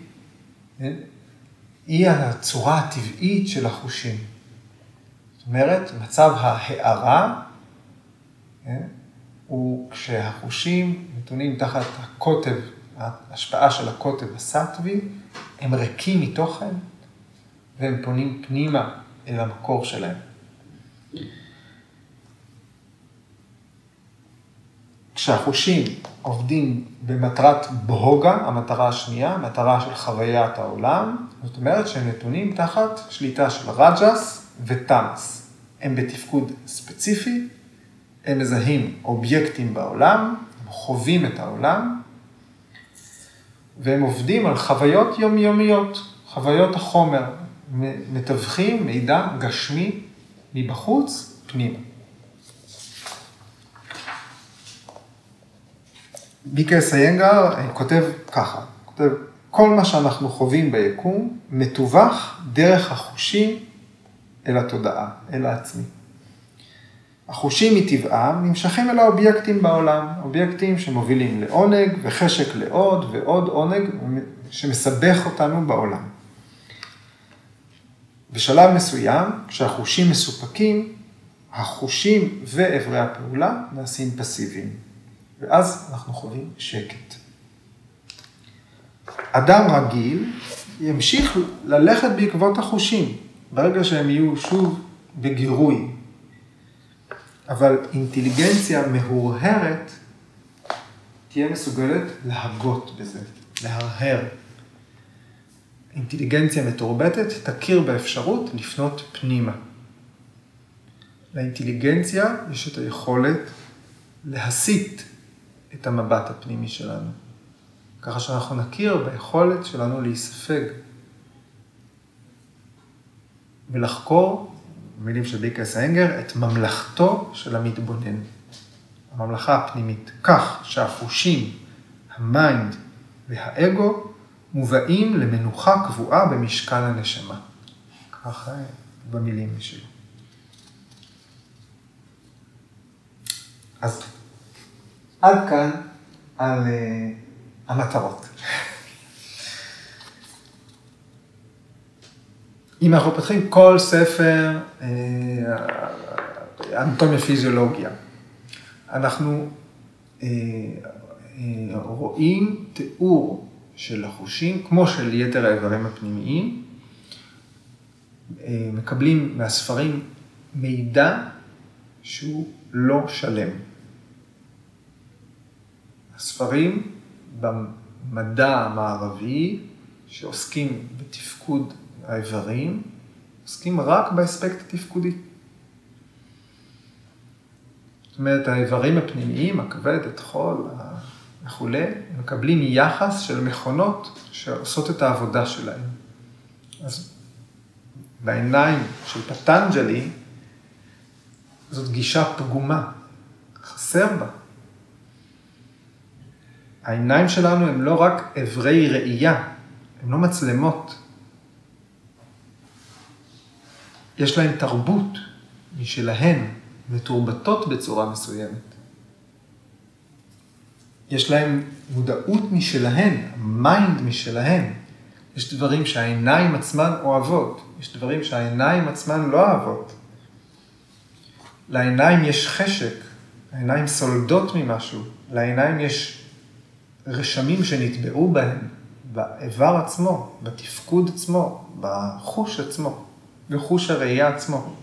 היא הצורה הטבעית של החושים. זאת אומרת, מצב ההערה הוא כשהחושים נתונים תחת הקוטב, ההשפעה של הקוטב הסטווי, הם ריקים מתוכן והם פונים פנימה אל המקור שלהם. כשהחושים עובדים במטרת בהוגה, המטרה השנייה, מטרה של חוויית העולם, זאת אומרת שהם נתונים תחת שליטה של רג'ס וטאמס. הם בתפקוד ספציפי, הם מזהים אובייקטים בעולם, הם חווים את העולם, והם עובדים על חוויות יומיומיות, חוויות החומר, מתווכים מידע גשמי מבחוץ פנימה. בי קיי אס איינגר כותב ככה, כותב, כל מה שאנחנו חווים ביקום מטווח דרך החושים אל התודעה, אל העצמי. החושים מטבעם נמשכים אל האובייקטים בעולם, אובייקטים שמובילים לעונג וחשק לעוד ועוד עונג שמסבך אותנו בעולם. בשלב מסוים, כשהחושים מסופקים, החושים ואיברי הפעולה נעשים פסיביים, ואז אנחנו חווים שקט. אדם רגיל ימשיך ללכת בעקבות החושים, ברגע שהם יהיו שוב בגירוי. אבל אינטליגנציה מהורהרת תהיה מסוגלת להגות בזה, להרהר. אינטליגנציה מתורבתת תכיר באפשרות לפנות פנימה. לאינטליגנציה יש את היכולת להסיט את המבט הפנימי שלנו, ככה שאנחנו נכיר ביכולת שלנו להיספג ולחקור, מילים של בי קיי אס איינגר, את ממלכתו של המתבונן, הממלכה הפנימית, כך שהחושים, המיינד והאגו מובאים למנוחה קבועה במשקל הנשמה. ככה במילים שלו. אז עד כאן על uh, המטרות. אם אנחנו פותחים כל ספר uh, אנטומיה פיזיולוגיה, אנחנו uh, uh, רואים תיאור של החושים, כמו של יתר האיברים הפנימיים, uh, מקבלים מהספרים מידע שהוא לא שלם. הספרים במדע המערבי שעוסקים בתפקוד האיברים, עוסקים רק באספקט התפקודי. זאת אומרת, האיברים הפנימיים, הכבד, הטחול, החולה, מקבלים יחס של מכונות שעושות את העבודה שלהם. אז בעיניים של פטנג'לי, זאת גישה פגומה, חסר בה. העיניים שלנו הם לא רק עברי ראייה, הם לא מצלמות. יש להם תרבות משלהן, מתורבתות בצורה מסוימת. יש להם מודעות משלהן, מיינד משלהן. יש דברים שהעיניים עצמן אוהבות, יש דברים שהעיניים עצמן לא אוהבות. לעיניים יש חשק, העיניים סולדות ממשהו, לעיניים יש רשמים שנטבעו בהם, באיבר עצמו, בתפקוד עצמו, בחוש עצמו, בחוש הראייה עצמו.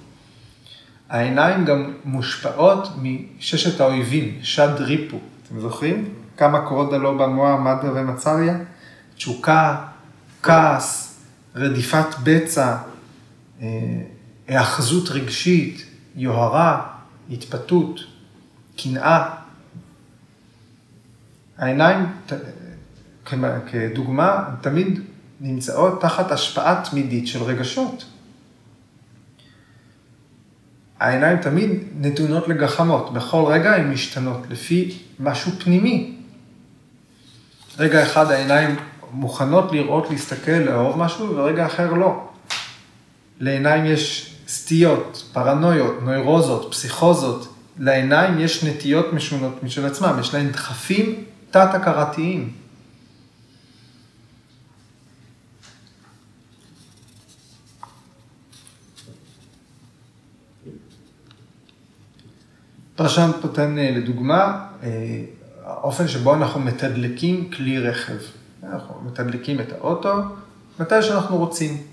העיניים גם מושפעות מששת האויבים, שד ריפו. אתם זוכרים? כמה קרודה לא במוע, מדה ומצריה? תשוקה, כעס, רדיפת בצע, האחזות רגשית, יוהרה, התפתות, קנאה. העיניים, כדוגמה, תמיד נמצאות תחת השפעה תמידית של רגשות. העיניים תמיד נתונות לגחמות. בכל רגע הן משתנות לפי משהו פנימי. רגע אחד העיניים מוכנות לראות, להסתכל, לאהוב משהו, ורגע אחר לא. לעיניים יש סטיות, פרנויות, נוירוזות, פסיכוזות. לעיניים יש נטיות משונות משל עצמם, יש להן דחפים תת-הכרתיים. פרשן פותן לדוגמה, האופן שבו אנחנו מתדלקים כלי רכב. אנחנו מתדלקים את האוטו, מתי שאנחנו רוצים.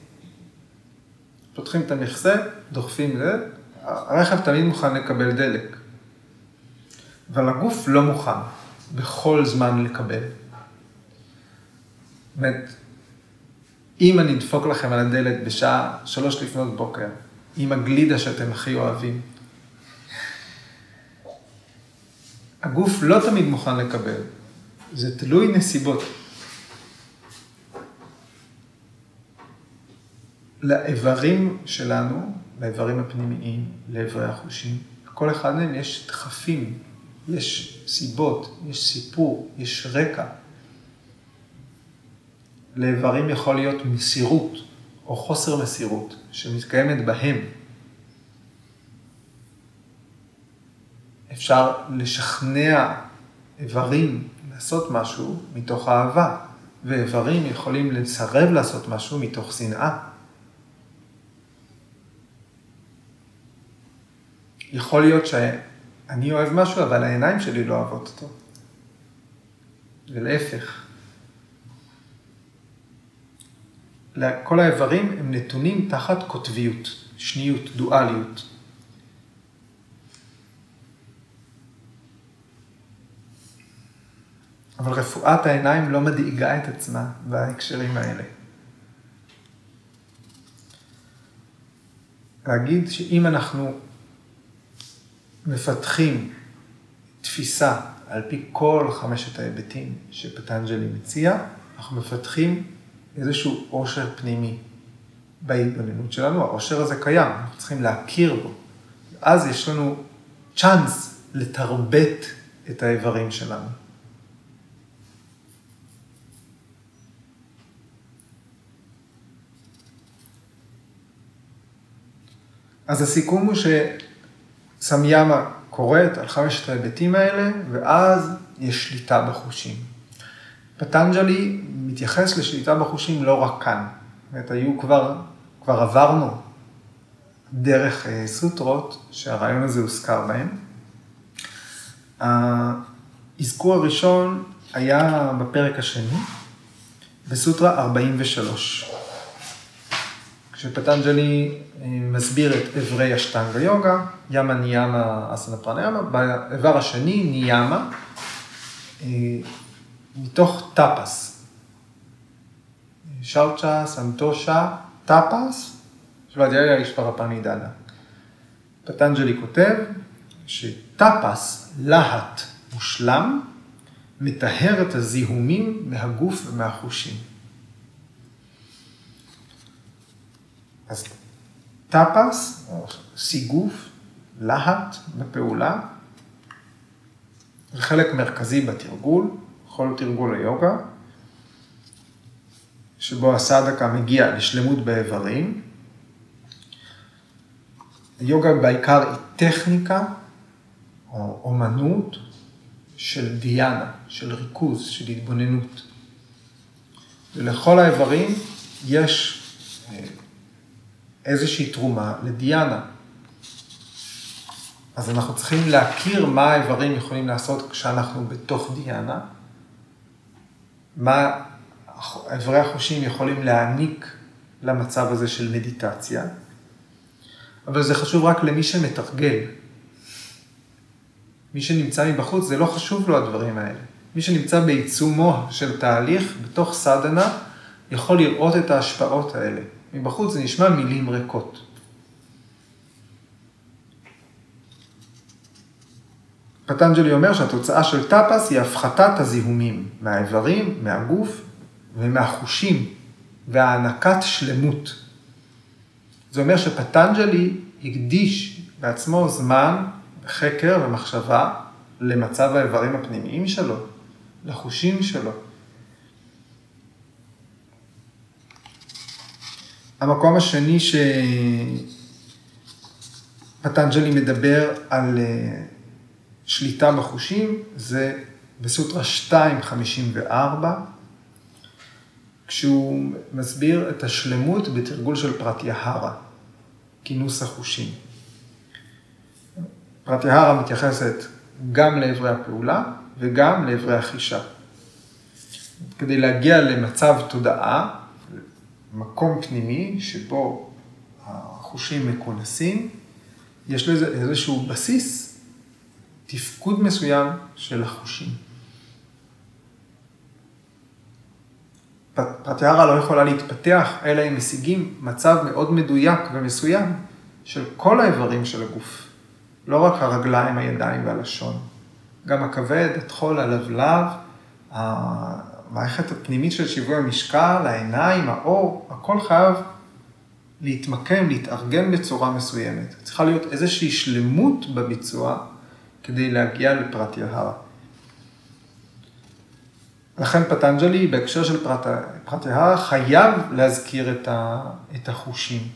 פותחים את המכסה, דוחפים לב, הרכב תמיד מוכן לקבל דלק. אבל הגוף לא מוכן. בכל זמן לקבל. זאת אומרת, אם אני אדפוק לכם על הדלת בשעה שלוש לפנות בוקר, עם הגלידה שאתם הכי אוהבים, הגוף לא תמיד מוכן לקבל. זה תלוי נסיבות. לאיברים שלנו, לאיברים הפנימיים, לאיברי החושים, לכל אחד מהם יש דחפים יש סיבות, יש סיפור, יש רקע. לאיברים יכול להיות מסירות או חוסר מסירות שמתקיימת בהם. אפשר לשכנע איברים לעשות משהו מתוך אהבה, ואיברים יכולים לסרב לעשות משהו מתוך שנאה. יכול להיות שאני אוהב משהו, אבל העיניים שלי לא אוהבות אותו. ולהפך. כל האיברים הם נתונים תחת קוטביות, שניות, דואליות. אבל רפואת העיניים לא מדאיגה את עצמה בהקשרים האלה. להגיד שאם אנחנו מפתחים תפיסה על פי כל חמשת ההיבטים שפטנג'לי מציע, אנחנו מפתחים איזשהו עושר פנימי בהתבוננות שלנו. העושר הזה קיים, אנחנו צריכים להכיר בו. אז יש לנו צ'אנס לתרבט את האיברים שלנו. אז הסיכום הוא שסמיימה קוראת על חמשת ההיבטים האלה, ואז יש שליטה בחושים. פטנג'לי מתייחס לשליטה בחושים לא רק כאן. זאת אומרת, כבר, כבר עברנו דרך סוטרות שהרעיון הזה הוזכר בהן. האזכור הראשון היה בפרק השני, בסוטרה ארבעים ושלוש. כשפטנג'לי מסביר את עברי אשטנגה יוגה, ימה ניאמה אסנה פרניאמה, בעבר השני ניאמה, מתוך טאפס. שאוצ'ה, סמטושה, טאפס, שבדיאליה ישפרפנידאלה. פטנג'לי כותב שטאפס, להט מושלם, מטהר את הזיהומים מהגוף ומהחושים. אז טאפס, סיגוף, להט בפעולה, זה חלק מרכזי בתרגול, כל תרגול היוגה, שבו הסדקה מגיע לשלמות באיברים. היוגה בעיקר היא טכניקה או אומנות של דיאנה, של ריכוז, של התבוננות. ולכל האיברים יש איזושהי תרומה לדיאנה. אז אנחנו צריכים להכיר מה האיברים יכולים לעשות כשאנחנו בתוך דיאנה, מה איברי החושים יכולים להעניק למצב הזה של מדיטציה, אבל זה חשוב רק למי שמתרגל. מי שנמצא מבחוץ, זה לא חשוב לו הדברים האלה. מי שנמצא בעיצומו של תהליך, בתוך סדנה, יכול לראות את ההשפעות האלה. מבחוץ זה נשמע מילים ריקות. פטנג'לי אומר שהתוצאה של טאפס היא הפחתת הזיהומים מהאיברים, מהגוף ומהחושים, והענקת שלמות. זה אומר שפטנג'לי הקדיש בעצמו זמן, חקר ומחשבה למצב האיברים הפנימיים שלו, לחושים שלו. המקום השני שפטנג'לי מדבר על שליטה בחושים, זה בסוטרה שתיים חמישים וארבע, כשהוא מסביר את השלמות בתרגול של פרטיהרה, כינוס החושים. פרטיהרה מתייחסת גם לעברי הפעולה וגם לעברי החישה. כדי להגיע למצב תודעה, מקום פנימי שבו החושים מכונסים, יש לזה איזשהו בסיס, תפקוד מסוים של החושים. פרטיהרה לא יכולה להתפתח, אלא הם משיגים מצב מאוד מדויק ומסוים של כל האיברים של הגוף. לא רק הרגליים, הידיים והלשון. גם הכבד, התחול, הלבלב, המערכת הפנימית של שיווי המשקל, העיניים, האור, הכל חייב להתמקם, להתארגן בצורה מסוימת. צריכה להיות איזושהי שלמות בביצוע, כדי להגיע לפרטיהרה. לכן פטנג'לי בהקשר של פרט... פרטיהרה חייב להזכיר את, ה... את החושים.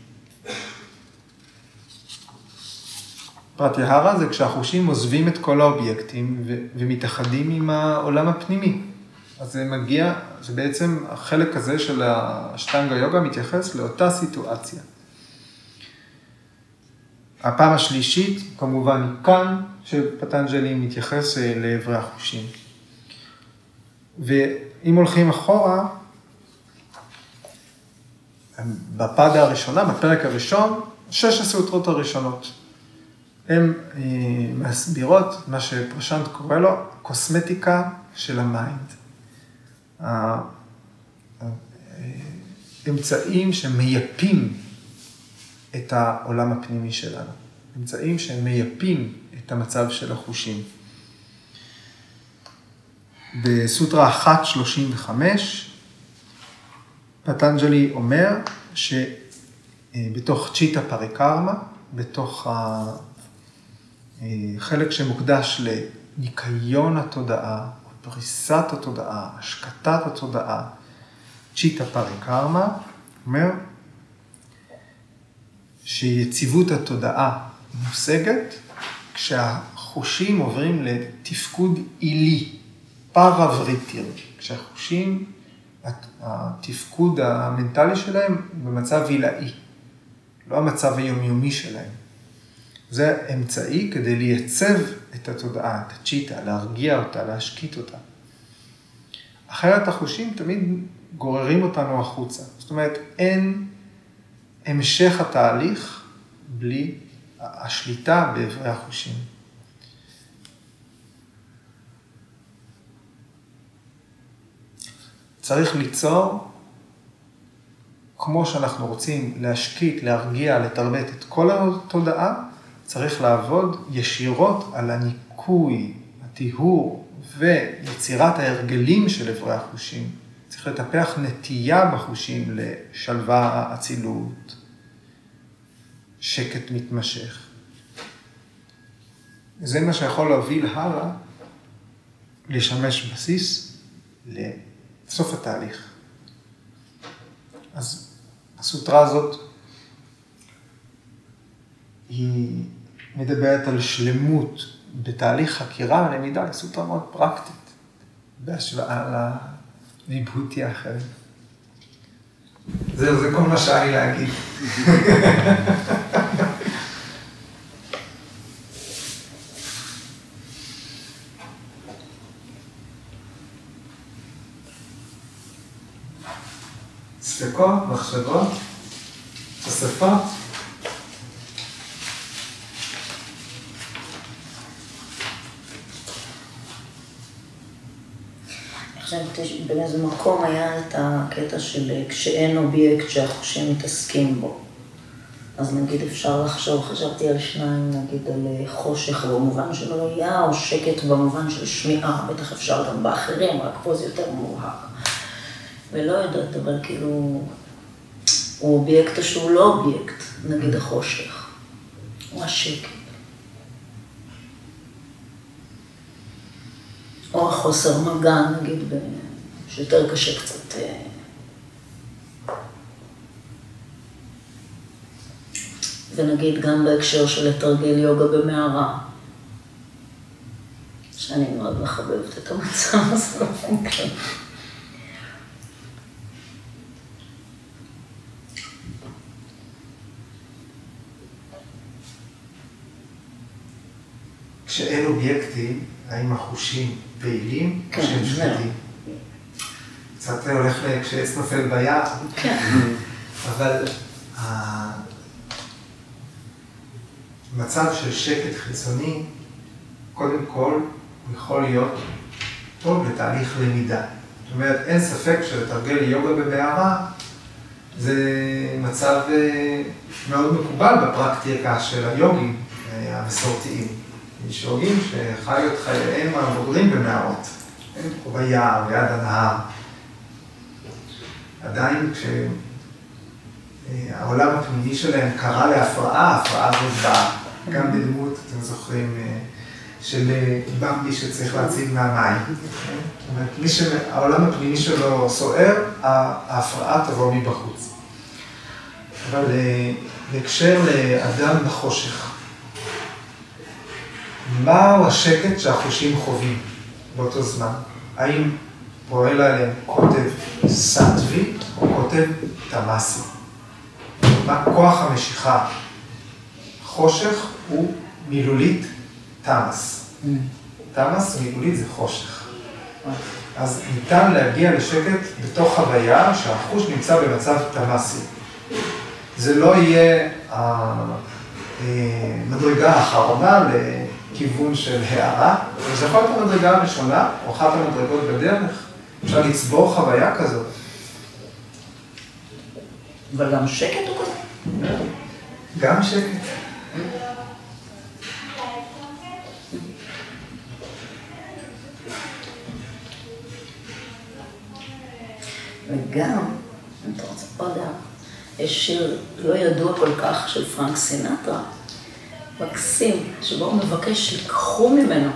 פרטיהרה זה כשהחושים עוזבים את כל האובייקטים ו... ומתאחדים עם העולם הפנימי. אז זה מגיע, שבעצם החלק הזה של השטנגה יוגה מתייחס לאותה סיטואציה. הפעם השלישית, כמובן כאן, שפטנג'לי מתייחס לעברי החושים. ואם הולכים אחורה, בפאדה הראשונה, בפרק הראשון, שש הסוטרות הראשונות. הן מסבירות מה שפרשנט קורא לו, קוסמטיקה של המיינד. האמצעים שמייפים את העולם הפנימי שלנו. אמצעים שמייפים את המצב של החושים. בסוטרה אחת שלושים וחמש, פטנג'לי אומר שבתוך צ'יטה פריקרמה, בתוך החלק שמוקדש לניקיון התודעה, פריסת התודעה, השקטת התודעה, צ'יטה פריקרמה, אומר שיציבות התודעה מושגת כשהחושים עוברים לתפקוד עילי, פרה-וריטיר, כשהחושים, התפקוד המנטלי שלהם במצב עילאי, לא המצב היומיומי שלהם. זה אמצעי כדי לייצב את התודעה, את הצ'יטה, להרגיע אותה, להשקיט אותה. אחרת החושים תמיד גוררים אותנו החוצה. זאת אומרת, אין המשך התהליך בלי השליטה בעברי החושים. צריך ליצור, כמו שאנחנו רוצים להשקיט, להרגיע, לתרבט את כל התודעה, צריך לעבוד ישירות על הניקוי, הטיהור ויצירת ההרגלים של עברי החושים. צריך לטפח נטייה בחושים לשלווה, אצילות, שקט מתמשך. זה מה שיכול להוביל הלאה, לשמש בסיס לסוף התהליך. אז הסוטרה הזאת היא מדברת על שלמות בתהליך חקירה ולמידה, לסוטרה מאוד פרקטית, בהשוואה לביבהותי האחרת. זהו, זה כל מה שאני להגיד. ספקות, מחשבות, תוספות. באיזה מקום היה את הקטע של כשאין אובייקט שהחושים מתעסקים בו. אז נגיד אפשר לחשוב, חשבתי על שניים, נגיד על חושך במובן של ראייה, או שקט במובן של שמיעה, בטח אפשר גם באחרים, רק פה זה יותר מובהק. ולא יודעת, אבל כאילו, הוא אובייקט או שהוא לא אובייקט, נגיד החושך, או השקט. או החוסר מגע, נגיד, שיותר קשה קצת. ונגיד גם בהקשר של לתרגל יוגה במערה, שאני מאוד מחבבת את המצב הזה. כשאין אובייקטים, האם החושים פעילים או שהם שקטים? קצת הולך כשעץ נופל ביער, אבל המצב של שקט חיצוני, קודם כל, הוא יכול להיות טוב לתהליך למידה. זאת אומרת, אין ספק שלתרגל יוגה בבערה, זה מצב מאוד מקובל בפרקטיקה של היוגים המסורתיים. יש יוגים שחיו את חייהם הבוגרים במערות, הם חוויה ויד הנהר. עדיין כשהעולם הפנימי שלהם קרא להפרעה, ההפרעה הזאת באה, גם בדמות, אתם זוכרים, של במבי שצריך להציל מהמים. מי שהעולם הפנימי שלו סוער, ההפרעה תבוא מבחוץ. אבל בהקשר לאדם בחושך, מהו השקט שהחושים חווים באותו זמן? האם פועל עליהם כותב סטווי או כותב תמאסי? מה כוח המשיכה? חושך הוא מילולית תמאס. תמאס מילולית זה חושך. אז ניתן להגיע לשקט בתוך חוויה שהחוש נמצא במצב תמאסי. זה לא יהיה המדרגה האחרונה לכיוון של הערה, וזה יכול להיות המדרגה הראשונה, או אחת המדרגות בדרך, אפשר לצבור חוויה כזאת. אבל גם שקט הוא כזה? גם שקט. וגם, אם אתה רוצה פה דעה, יש שיר לא ידוע כל כך של פרנק סינטרה, מקסים, שבו הוא מבקש לקחו ממנו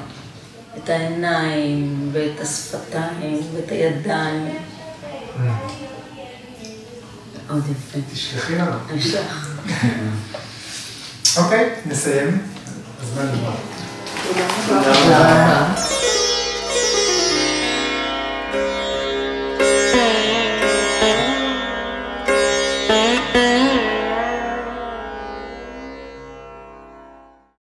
את העיניים ואת השפתיים ואת הידיים. עוד יפה. תשלחי לנו. נשלח. אוקיי, נסיים. אז מה נדבר? תודה רבה.